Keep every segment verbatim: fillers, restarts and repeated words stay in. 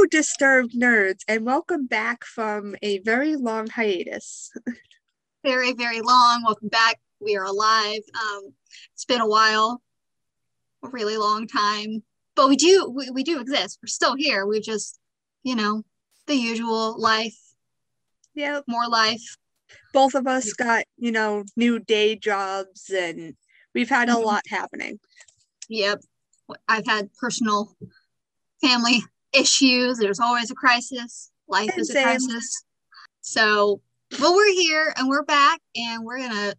Hello, disturbed nerds, and welcome back from a very long hiatus. Very, very long. Welcome back. We are alive. Um, it's been a while, a really long time, but we do, we, we do exist. We're still here. We just, you know, the usual life. Yeah, more life. Both of us got, you know, new day jobs, and we've had a mm-hmm. lot happening. Yep, I've had personal family issues. There's always a crisis. Life and is same. a crisis. So, well, we're here and we're back, and we're gonna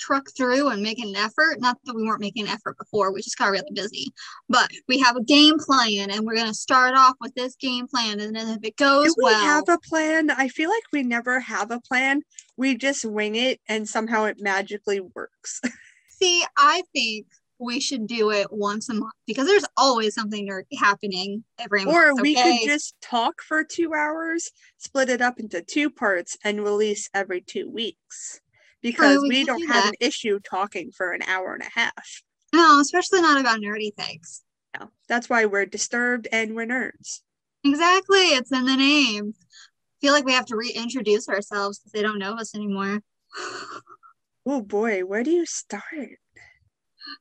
truck through and make an effort. Not that we weren't making an effort before; we just got really busy. But we have a game plan, and we're gonna start off with this game plan. And then if it goes Do we well, we have a plan. I feel like we never have a plan. We just wing it, and somehow it magically works. See, I think we should do it once a month because there's always something nerdy happening every month. Or we okay? could just talk for two hours, split it up into two parts, and release every two weeks because oh, we, we don't do have that. an issue talking for an hour and a half. No, especially not about nerdy things. No, that's why we're disturbed and we're nerds. Exactly. It's in the name. I feel like we have to reintroduce ourselves because they don't know us anymore. Oh boy, where do you start?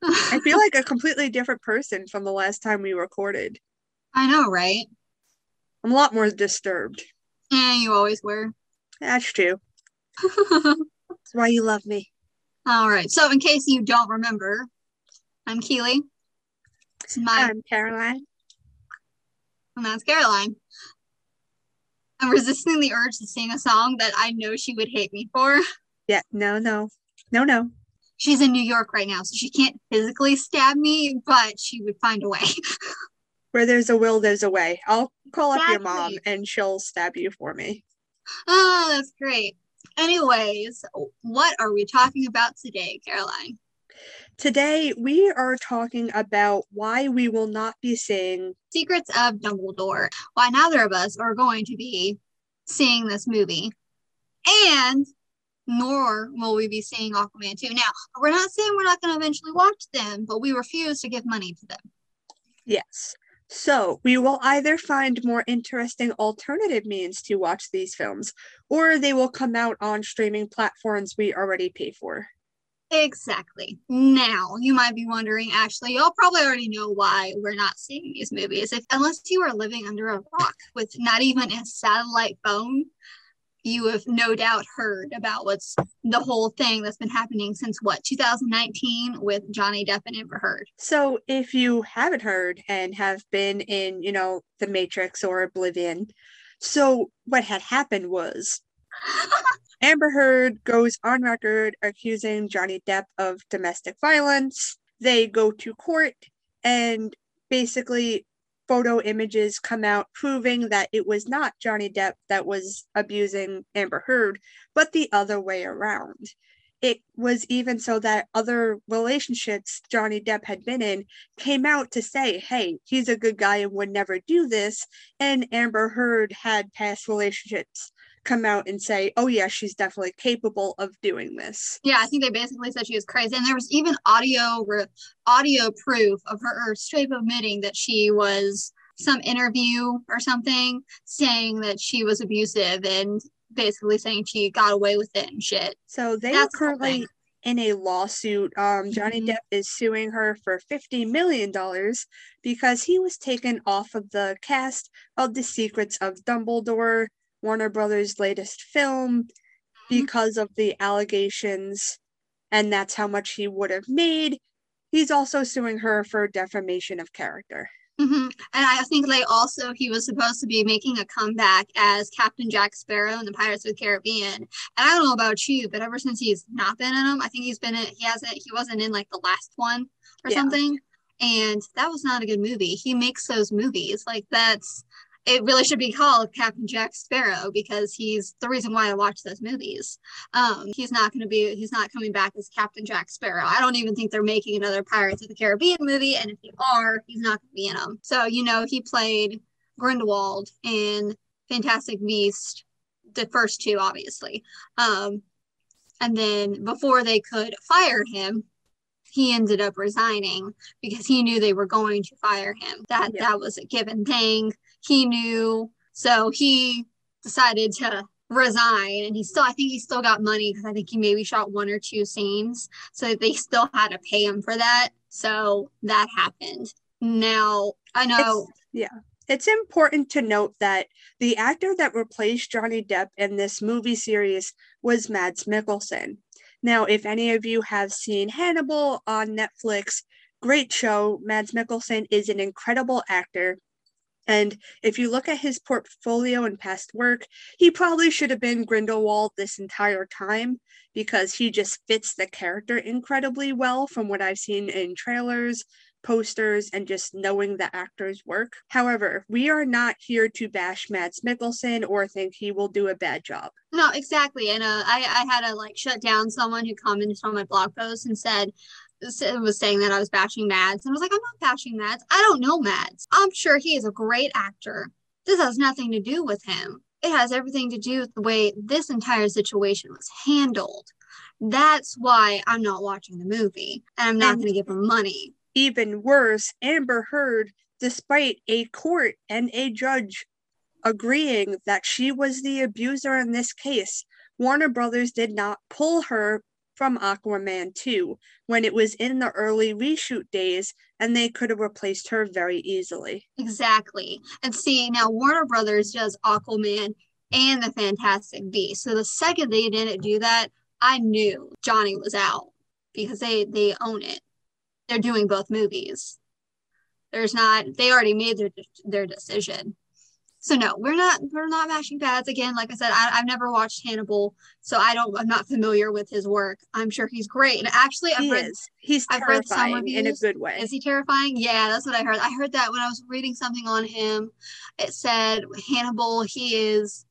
I feel like a completely different person from the last time we recorded. I know, right? I'm a lot more disturbed. Yeah, you always were. That's true. That's why you love me. All right. So in case you don't remember, I'm Keely. It's my- I'm Caroline. And that's Caroline. I'm resisting the urge to sing a song that I know she would hate me for. Yeah. No, no. No, no. She's in New York right now, so she can't physically stab me, but she would find a way. Where there's a will, there's a way. I'll call exactly. up your mom, and she'll stab you for me. Oh, that's great. Anyways, what are we talking about today, Caroline? Today, we are talking about why we will not be seeing Secrets of Dumbledore. Why neither of us are going to be seeing this movie. And nor will we be seeing Aquaman two. Now, we're not saying we're not going to eventually watch them, but we refuse to give money to them. Yes. So, we will either find more interesting alternative means to watch these films, or they will come out on streaming platforms we already pay for. Exactly. Now, you might be wondering, actually, y'all probably already know why we're not seeing these movies. If, unless you are living under a rock with not even a satellite phone, you have no doubt heard about what's the whole thing that's been happening since, what, two thousand nineteen with Johnny Depp and Amber Heard. So if you haven't heard and have been in, you know, The Matrix or Oblivion, so what had happened was Amber Heard goes on record accusing Johnny Depp of domestic violence. They go to court and basically photo images come out proving that it was not Johnny Depp that was abusing Amber Heard, but the other way around. It was even so that other relationships Johnny Depp had been in came out to say, hey, he's a good guy and would never do this. And Amber Heard had past relationships come out and say, oh yeah, she's definitely capable of doing this. Yeah, I think they basically said she was crazy. And there was even audio re- audio proof of her, her straight admitting that she was, some interview or something, saying that she was abusive and basically saying she got away with it and shit. So they That's are currently in a lawsuit. Um, Johnny mm-hmm. Depp is suing her for fifty million dollars because he was taken off of the cast of The Secrets of Dumbledore, Warner Brothers' latest film, because of the allegations, and that's how much he would have made. He's also suing her for defamation of character. Mm-hmm. And I think they also, he was supposed to be making a comeback as Captain Jack Sparrow in the Pirates of the Caribbean. And I don't know about you, but ever since he's not been in them, I think he's been in, he hasn't, he wasn't in like the last one or yeah. something. And that was not a good movie. He makes those movies. Like that's, It really should be called Captain Jack Sparrow because he's the reason why I watch those movies. Um, he's not going to be, he's not coming back as Captain Jack Sparrow. I don't even think they're making another Pirates of the Caribbean movie. And if they are, he's not going to be in them. So, you know, he played Grindelwald in Fantastic Beasts, the first two, obviously. Um, and then before they could fire him, he ended up resigning because he knew they were going to fire him. That yeah. that was a given thing. he knew. So he decided to resign, and he still, I think he still got money because I think he maybe shot one or two scenes. So they still had to pay him for that. So that happened. Now, I know. It's, yeah. It's important to note that the actor that replaced Johnny Depp in this movie series was Mads Mikkelsen. Now, if any of you have seen Hannibal on Netflix, great show. Mads Mikkelsen is an incredible actor. And if you look at his portfolio and past work, he probably should have been Grindelwald this entire time because he just fits the character incredibly well from what I've seen in trailers, posters, and just knowing the actor's work. However, we are not here to bash Mads Mikkelsen or think he will do a bad job. No, exactly. And uh, I, I had to like shut down someone who commented on my blog post and said, was saying that I was bashing Mads. And I was like, I'm not bashing Mads. I don't know Mads. I'm sure he is a great actor. This has nothing to do with him. It has everything to do with the way this entire situation was handled. That's why I'm not watching the movie. And I'm not going to give him money. Even worse, Amber Heard, despite a court and a judge agreeing that she was the abuser in this case, Warner Brothers did not pull her from Aquaman two when it was in the early reshoot days, and they could have replaced her very easily. Exactly. And see, now Warner Brothers does Aquaman and the Fantastic Beasts. So the second they didn't do that, I knew Johnny was out because they, they own it. They're doing both movies. There's not, they already made their their decision. So no, we're not we're not bashing Mads again. Like I said, I, I've never watched Hannibal, so I don't. I'm not familiar with his work. I'm sure he's great. And actually, I've he read is. He's I've terrifying read some reviews. In a good way. Is he terrifying? Yeah, that's what I heard. I heard that when I was reading something on him. It said Hannibal. He is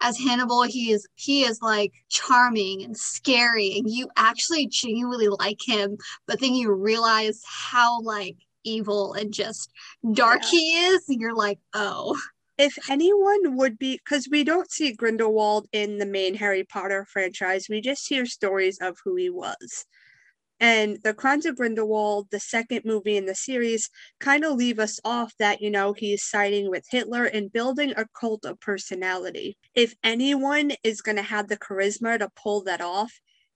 as Hannibal. He is he is like charming and scary, and you actually genuinely like him. But then you realize how like evil and just dark yeah. he is, and you're like, oh. If anyone would be, because we don't see Grindelwald in the main Harry Potter franchise, we just hear stories of who he was. And The Crimes of Grindelwald, the second movie in the series, kind of leave us off that, you know, he's siding with Hitler and building a cult of personality. If anyone is going to have the charisma to pull that off,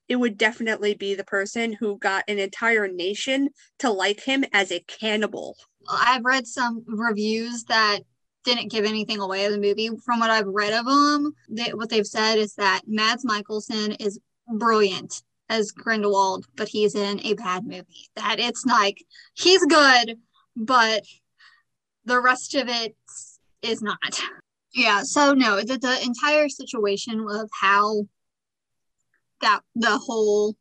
it would definitely be the person who got an entire nation to like him as a cannibal. I've read some reviews that didn't give anything away of the movie. From what I've read of them, they, what they've said is that Mads Mikkelsen is brilliant as Grindelwald, but he's in a bad movie. That it's like, he's good, but the rest of it is not. Yeah, so no, the, the entire situation of how that the whole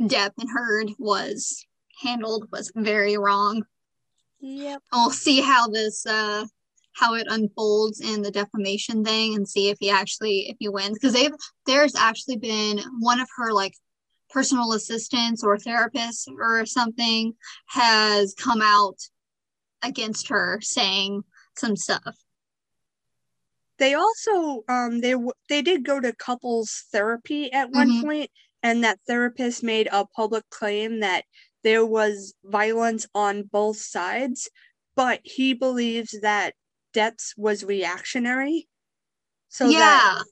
Depp and Heard was handled was very wrong. Yep. We'll see how this... Uh, how it unfolds in the defamation thing and see if he actually, if he wins. Because they've, there's actually been one of her like personal assistants or therapists or something has come out against her saying some stuff. They also, um, they, they did go to couples therapy at one mm-hmm. point, and that therapist made a public claim that there was violence on both sides, but he believes that Depp's was reactionary. So yeah, that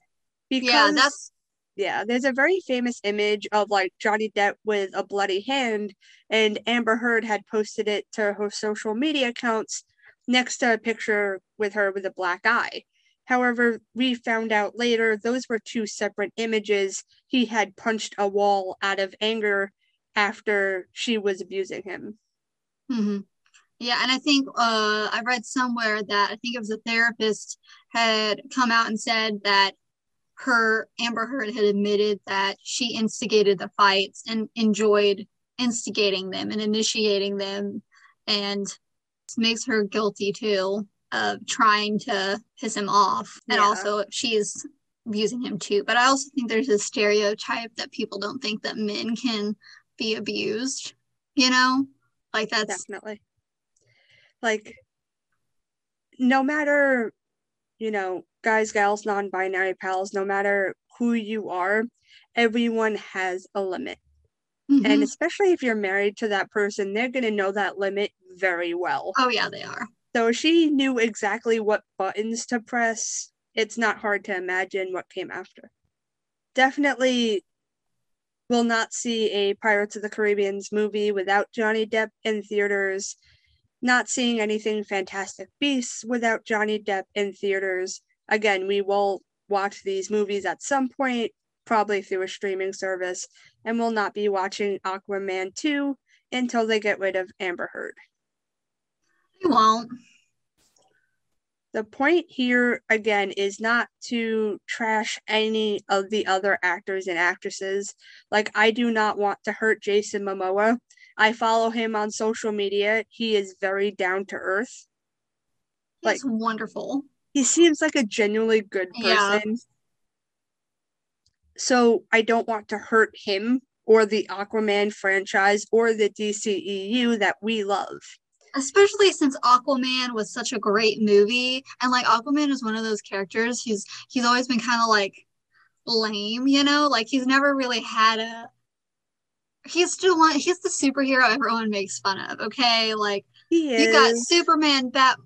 because yeah, that's... yeah, there's a very famous image of like Johnny Depp with a bloody hand, and Amber Heard had posted it to her social media accounts next to a picture with her with a black eye. However, we found out later those were two separate images. He had punched a wall out of anger after she was abusing him. Mm-hmm. Yeah, and I think uh, I read somewhere that I think it was a therapist had come out and said that her, Amber Heard, had admitted that she instigated the fights and enjoyed instigating them and initiating them, and makes her guilty too of trying to piss him off. Yeah. And also she's abusing him too. But I also think there's a stereotype that people don't think that men can be abused, you know? Like that's... Definitely. Like, no matter, you know, guys, gals, non-binary pals, no matter who you are, everyone has a limit. Mm-hmm. And especially if you're married to that person, they're going to know that limit very well. Oh, yeah, they are. So she knew exactly what buttons to press. It's not hard to imagine what came after. Definitely will not see a Pirates of the Caribbean movie without Johnny Depp in theaters. Not seeing anything Fantastic Beasts without Johnny Depp in theaters. Again, we will watch these movies at some point, probably through a streaming service, and will not be watching Aquaman two until they get rid of Amber Heard. You won't. The point here, again, is not to trash any of the other actors and actresses. Like, I do not want to hurt Jason Momoa. I follow him on social media. He is very down to earth. He's like, wonderful. He seems like a genuinely good person. Yeah. So I don't want to hurt him or the Aquaman franchise or the D C E U that we love. Especially since Aquaman was such a great movie. And, like, Aquaman is one of those characters who's he's always been kind of, like, lame, you know? Like, he's never really had a... He's still one... He's the superhero everyone makes fun of, okay? Like, he is. You got Superman, Bat,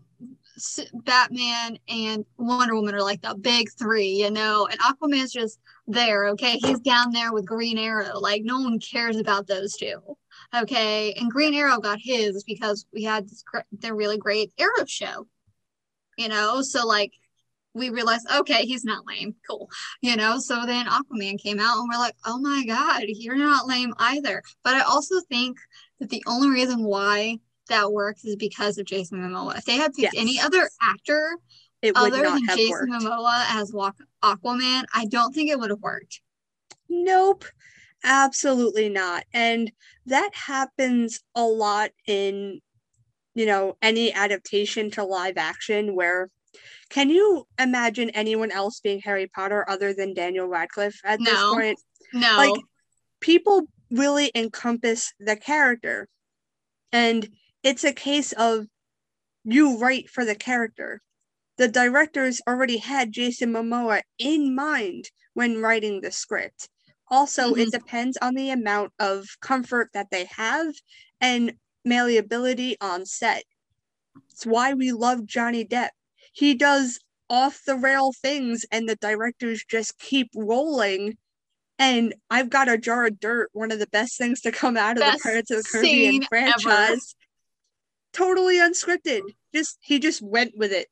Batman, and Wonder Woman are, like, the big three, you know? And Aquaman's just there, okay? He's down there with Green Arrow. Like, no one cares about those two. Okay, and Green Arrow got his because we had this gr- the really great Arrow show, you know? So, like, we realized, okay, he's not lame. Cool. You know? So then Aquaman came out and we're like, oh my God, you're not lame either. But I also think that the only reason why that works is because of Jason Momoa. If they had picked yes. any other actor it would other not than have Jason worked. Momoa as Aquaman, I don't think it would have worked. Nope. Absolutely not. And that happens a lot in, you know, any adaptation to live action where, can you imagine anyone else being Harry Potter other than Daniel Radcliffe at no, this point? No. Like, people really encompass the character. And it's a case of you write for the character. The directors already had Jason Momoa in mind when writing the script. Also, mm-hmm. it depends on the amount of comfort that they have and malleability on set. It's why we love Johnny Depp. He does off-the-rail things, and the directors just keep rolling. And I've Got a Jar of Dirt, one of the best things to come out of best the Pirates of the Caribbean franchise. Ever. Totally unscripted. Just He just went with it.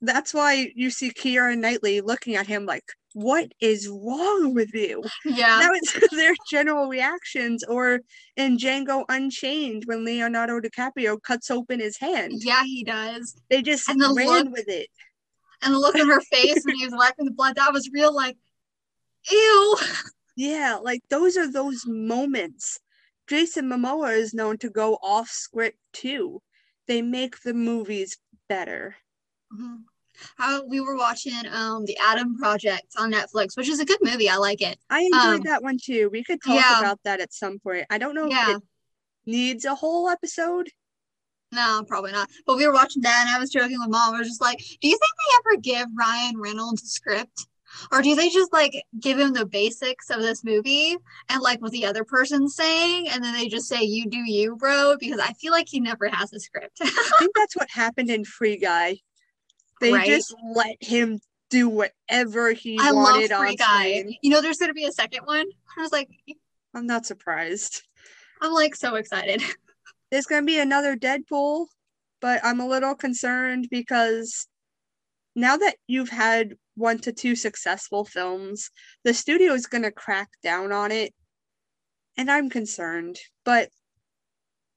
That's why you see Kiara Knightley looking at him like, what is wrong with you? Yeah. That was their general reactions. Or in Django Unchained, when Leonardo DiCaprio cuts open his hand. Yeah, he does. They just and the ran look, with it. And the look on her face when he was wiping the blood, that was real, like, ew. Yeah, like, those are those moments. Jason Momoa is known to go off script, too. They make the movies better. Mm-hmm. How we were watching um the Adam Project on Netflix, which is a good movie. I like it. I enjoyed um, that one too. We could talk yeah. about that at some point. I don't know yeah. if it needs a whole episode. No, probably not. But we were watching that, and I was joking with Mom. I was just like, "Do you think they ever give Ryan Reynolds a script, or do they just like give him the basics of this movie and like what the other person's saying, and then they just say you do you, bro?" Because I feel like he never has a script. I think that's what happened in Free Guy. They right? just let him do whatever he I wanted on screen. Guy. You know, there's going to be a second one. I was like, I'm not surprised. I'm like so excited. There's going to be another Deadpool, but I'm a little concerned because now that you've had one to two successful films, the studio is going to crack down on it. And I'm concerned, but.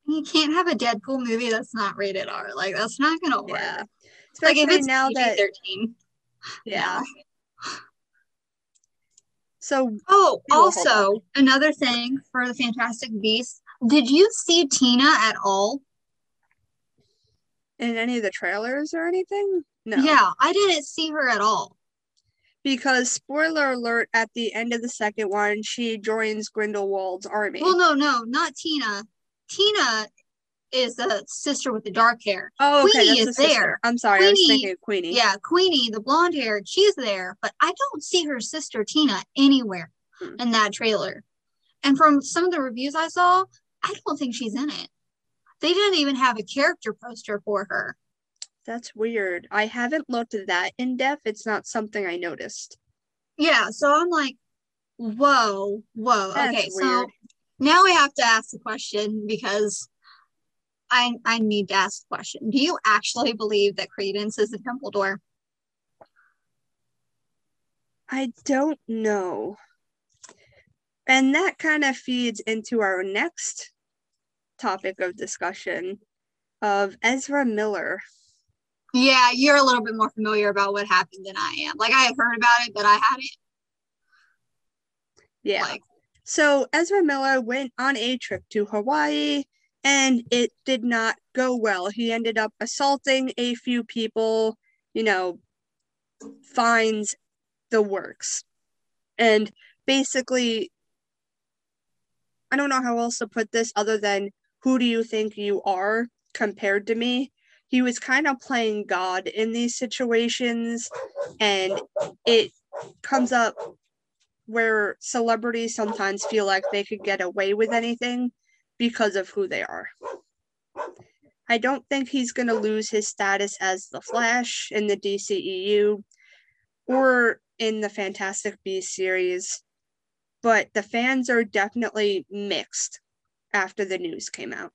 You can't have a Deadpool movie that's not rated R. Like, that's not going to work. Yeah. Especially like if now that thirteen. Yeah. No. So oh, also another thing for the Fantastic Beasts. Did you see Tina at all? In any of the trailers or anything? No. Yeah, I didn't see her at all. Because spoiler alert, at the end of the second one, she joins Grindelwald's army. Well, no, no, not Tina. Tina is the sister with the dark hair. Oh, okay. Queenie is there. I'm sorry, Queenie, I was thinking of Queenie. Yeah, Queenie, the blonde hair, she's there, but I don't see her sister Tina anywhere hmm. in that trailer. And from some of the reviews I saw, I don't think she's in it. They didn't even have a character poster for her. That's weird. I haven't looked at that in depth. It's not something I noticed. Yeah, so I'm like, whoa, whoa. That's okay, weird. So now we have to ask the question, because I I need to ask the question. Do you actually believe that Credence is a Dumbledore? I don't know. And that kind of feeds into our next topic of discussion of Ezra Miller. Yeah, you're a little bit more familiar about what happened than I am. Like, I had heard about it, but I hadn't. Yeah. Like, so Ezra Miller went on a trip to Hawaii, and it did not go well. He ended up assaulting a few people, you know, finds the works. And basically, I don't know how else to put this other than, who do you think you are compared to me? He was kind of playing God in these situations, and it comes up where celebrities sometimes feel like they could get away with anything because of who they are. I don't think he's going to lose his status as the Flash in the D C E U or in the Fantastic Beasts series, but the fans are definitely mixed after the news came out.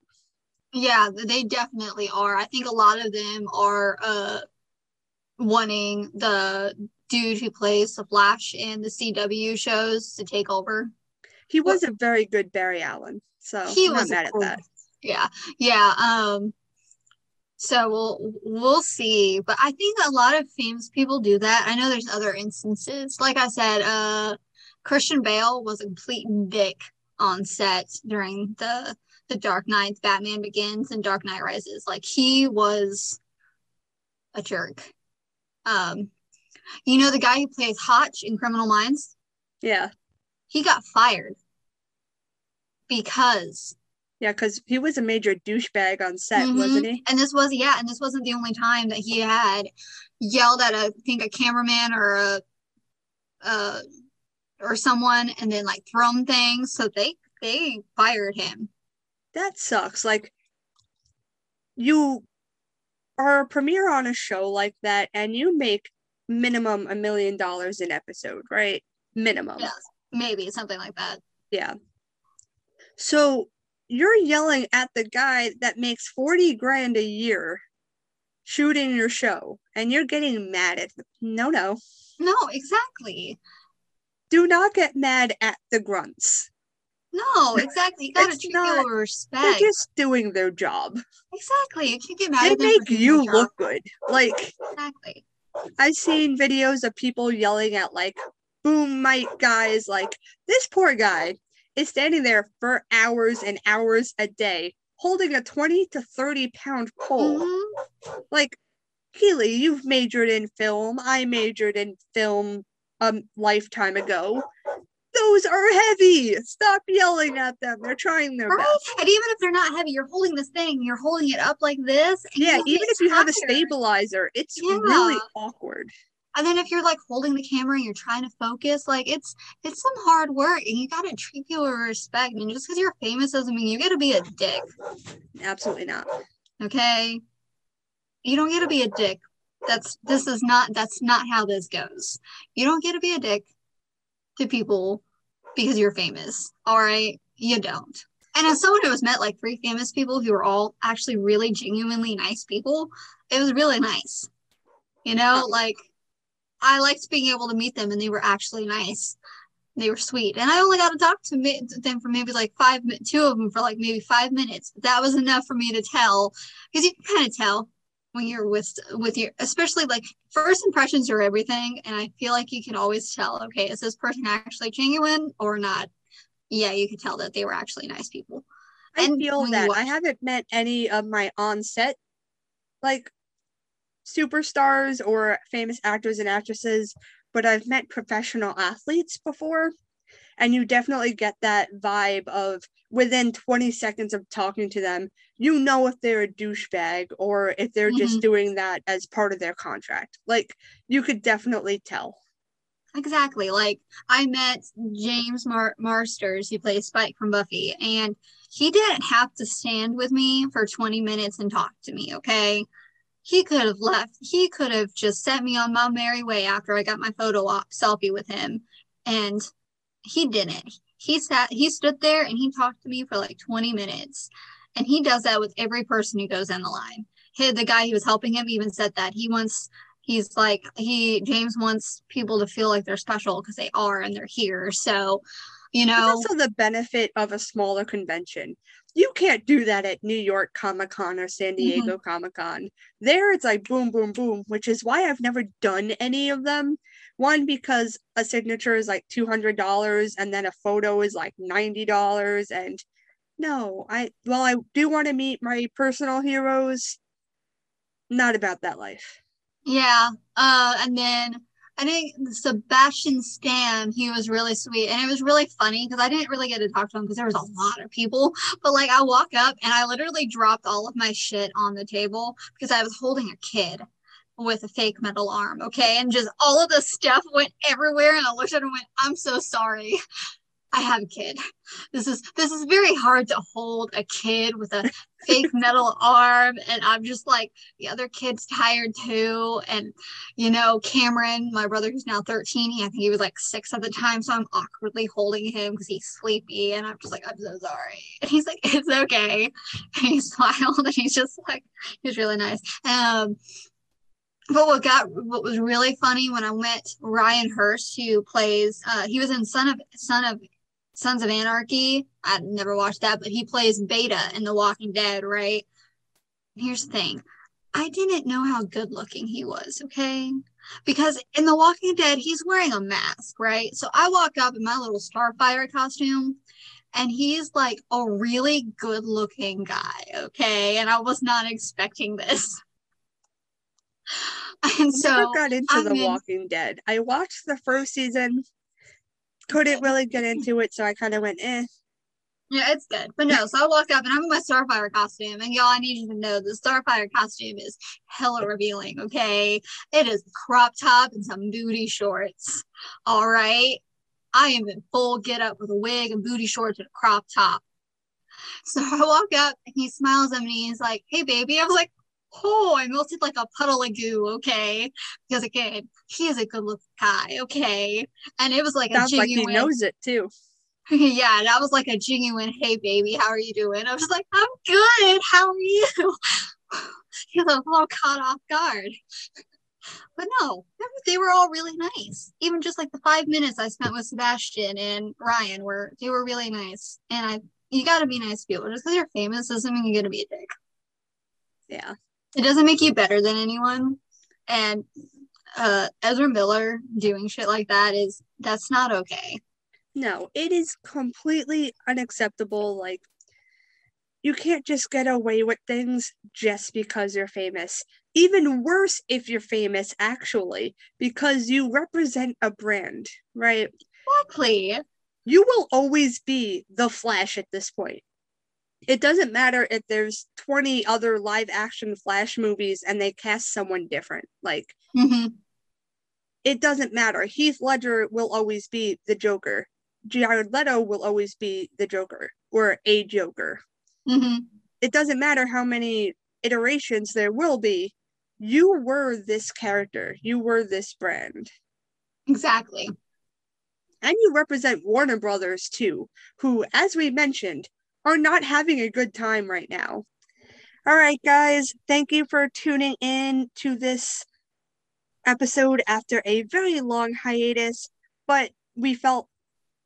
Yeah, they definitely are. I think a lot of them are uh, wanting the dude who plays the Flash in the C W shows to take over. He was well, a very good Barry Allen, so he I'm was not mad at cool. that. Yeah, yeah. Um, so we'll we'll see. But I think a lot of famous people do that. I know there's other instances. Like I said, uh, Christian Bale was a complete dick on set during the The Dark Knight's Batman Begins and Dark Knight Rises. Like, he was a jerk. Um, you know the guy who plays Hotch in Criminal Minds? Yeah. He got fired because... Yeah, because he was a major douchebag on set, mm-hmm. wasn't he? And this was, yeah, and this wasn't the only time that he had yelled at, a, I think, a cameraman or a, uh, or someone, and then, like, thrown things. So they they fired him. That sucks. Like, you are a premiere on a show like that, and you make minimum a million dollars an episode, right? Minimum. Yeah, maybe something like that. Yeah. So you're yelling at the guy that makes forty grand a year shooting your show, and you're getting mad at him. No, no. No, exactly. Do not get mad at the grunts. No, exactly. You gotta it's treat not, people with respect. They're just doing their job. Exactly. You can't get mad they at them. They make you look good. Like, exactly. I've seen videos of people yelling at, like, boom mic guys. Like, this poor guy is standing there for hours and hours a day holding a twenty to thirty pound pole. Mm-hmm. Like, Keely, you've majored in film. I majored in film a lifetime ago. Those are heavy. Stop yelling at them. They're trying their right? best. And even if they're not heavy, you're holding this thing. You're holding it up like this. And yeah, even if you have a stabilizer, it's yeah. really awkward. And then if you're, like, holding the camera and you're trying to focus, like, it's it's some hard work, and you got to treat people with respect. And just because you're famous doesn't mean you got to be a dick. Absolutely not. Okay? You don't get to be a dick. That's this is not that's not how this goes. You don't get to be a dick to people because you're famous. All right? You don't. And as someone who has met, like, three famous people who were all actually really genuinely nice people, it was really nice. You know, like, I liked being able to meet them, and they were actually nice. They were sweet. And I only got to talk to me, them for maybe like five, two of them for like maybe five minutes. But that was enough for me to tell, because you can kind of tell when you're with, with your, especially, like, first impressions are everything. And I feel like you can always tell, okay, is this person actually genuine or not? Yeah, you could tell that they were actually nice people. I and feel that. Watch- I haven't met any of my on-set, like, superstars or famous actors and actresses, but I've met professional athletes before. And you definitely get that vibe of, within twenty seconds of talking to them, you know if they're a douchebag or if they're mm-hmm. just doing that as part of their contract. Like, you could definitely tell. Exactly. Like, I met James Mar- Marsters, who plays Spike from Buffy, and he didn't have to stand with me for twenty minutes and talk to me, okay? He could have left. He could have just sent me on my merry way after I got my photo op selfie with him. And he didn't. He sat, he stood there and he talked to me for like twenty minutes. And he does that with every person who goes in the line. He, the guy who was helping him even said that he wants, he's like, he, James wants people to feel like they're special because they are and they're here. So, you know. It's also the benefit of a smaller convention. You can't do that at New York Comic Con or San Diego mm-hmm. Comic Con. There it's like boom, boom, boom, which is why I've never done any of them. One, because a signature is like two hundred dollars and then a photo is like ninety dollars. And no, I, well, I do want to meet my personal heroes. Not about that life. Yeah. Uh, and then I think Sebastian Stan, he was really sweet. And it was really funny because I didn't really get to talk to him because there was a lot of people. But like I walk up and I literally dropped all of my shit on the table because I was holding a kid with a fake metal arm. Okay. And just all of the stuff went everywhere. And I looked at him and went, I'm so sorry. I have a kid. This is this is very hard to hold a kid with a fake metal arm. And I'm just like, the other kid's tired too. And, you know, Cameron, my brother, who's now thirteen, he, I think he was like six at the time. So I'm awkwardly holding him because he's sleepy. And I'm just like, I'm so sorry. And he's like, it's okay. And he smiled and he's just like, he was really nice. Um, But what got what was really funny when I went, Ryan Hurst, who plays, uh, he was in Son of Son of Sons of Anarchy. I'd never watched that, but he plays Beta in The Walking Dead, right? Here's the thing. I didn't know how good looking he was, okay? Because in The Walking Dead, he's wearing a mask, right? So I walk up in my little Starfire costume, and he's like a really good looking guy, okay? And I was not expecting this. And so I never got into I'm The in... Walking Dead. I watched the first season, couldn't really get into it, so I kind of went, eh. Yeah, it's good. But no, so I walk up and I'm in my Starfire costume, and y'all, I need you to know the Starfire costume is hella revealing, okay? It is crop top and some booty shorts, all right? I am in full get up with a wig and booty shorts and a crop top. So I walk up and he smiles at me and he's like, hey, baby. I was like, oh, I melted like a puddle of goo, okay? Because again, he is a good-looking guy, okay? And it was like Sounds a genuine... like he knows it, too. Yeah, that was like a genuine, hey, baby, how are you doing? I was like, I'm good, how are you? He was all caught off guard. But no, they were all really nice. Even just like the five minutes I spent with Sebastian and Ryan, were they were really nice. And I, you gotta be nice to people. Just because you're famous doesn't mean you're gonna be a dick. Yeah. It doesn't make you better than anyone. And uh, Ezra Miller doing shit like that is, that's not okay. No, it is completely unacceptable. Like, you can't just get away with things just because you're famous. Even worse if you're famous, actually, because you represent a brand, right? Exactly. You will always be The Flash at this point. It doesn't matter if there's twenty other live-action Flash movies and they cast someone different. Like, mm-hmm. It doesn't matter. Heath Ledger will always be the Joker. Jared Leto will always be the Joker, or a Joker. Mm-hmm. It doesn't matter how many iterations there will be. You were this character. You were this brand. Exactly. And you represent Warner Brothers, too, who, as we mentioned, are not having a good time right now. All right, guys, thank you for tuning in to this episode after a very long hiatus, but we felt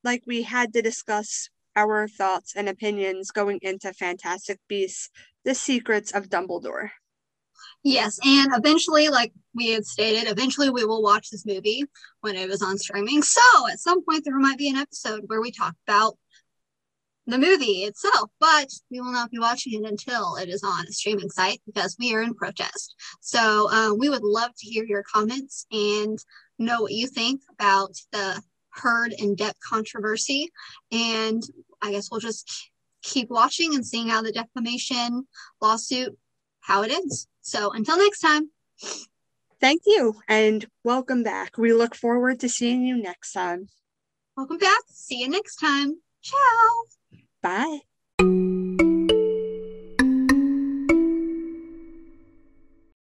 like we had to discuss our thoughts and opinions going into Fantastic Beasts, The Secrets of Dumbledore. Yes, and eventually, like we had stated, eventually we will watch this movie when it was on streaming. So at some point there might be an episode where we talk about the movie itself, but we will not be watching it until it is on a streaming site because we are in protest. So uh, we would love to hear your comments and know what you think about the Heard and Depp controversy. And I guess we'll just keep watching and seeing how the defamation lawsuit, how it ends. So until next time. Thank you and welcome back. We look forward to seeing you next time. Welcome back. See you next time. Ciao. Bye.